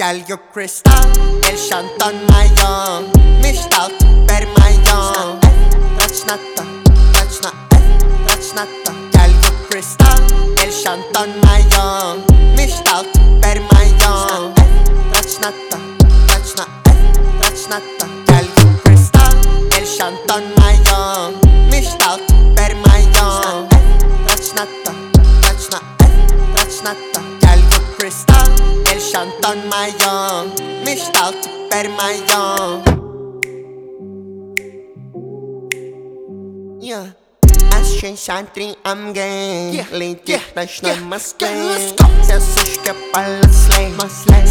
gel gök kristal Elşantan mayon Müştal ber mayon Raçnatta Raçna Raçnatta Gel gök kristal Elşantan mayon Müştal ber mayon Raçnatta Raçna Raçnatta Gel gök kristal Elşantan mayon Müştal ber mayon Raçnatta Raçna Raçnatta Gel gök kristal Elşantan mayon Müştal ber mayon Yeah Ощущай I'm gay Летит ночной Москве Все сушки полосли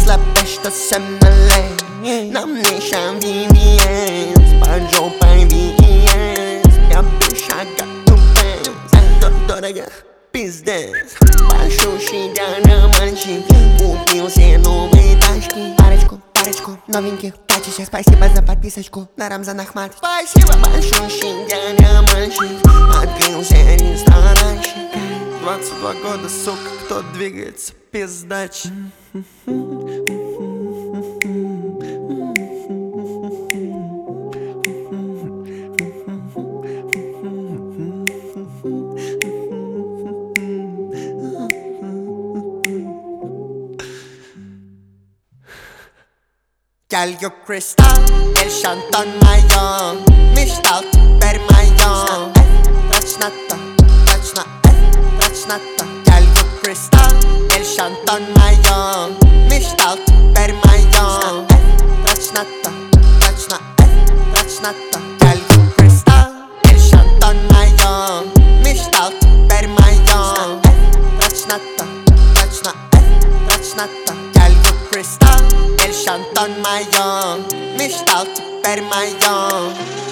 Слабишь, что со мной Нам не шамбивиец Поджу повиец Я душа готовец Это дорого, пиздец Пошуши дянамальщик Купил все новые тачки Парочку новеньких тачечек Спасибо за подписочку на Рамзан Ахмат Спасибо Большущий дядя-мальчик Открылся ресторанчик 22 года, сука, кто двигается пиздач Gel gök kristal Elşantan mayon Müştal ber mayon Raçnatta Raçna Raçnatta Gel gök kristal Elşantan mayon Müştal ber mayon Raçnatta Raçna Raçnatta Gel gök kristal Elşantan mayon Müştal ber mayon Raçnatta Raçna Raçnatta Gel gök kristal Elşantan mayon Müştal ber mayon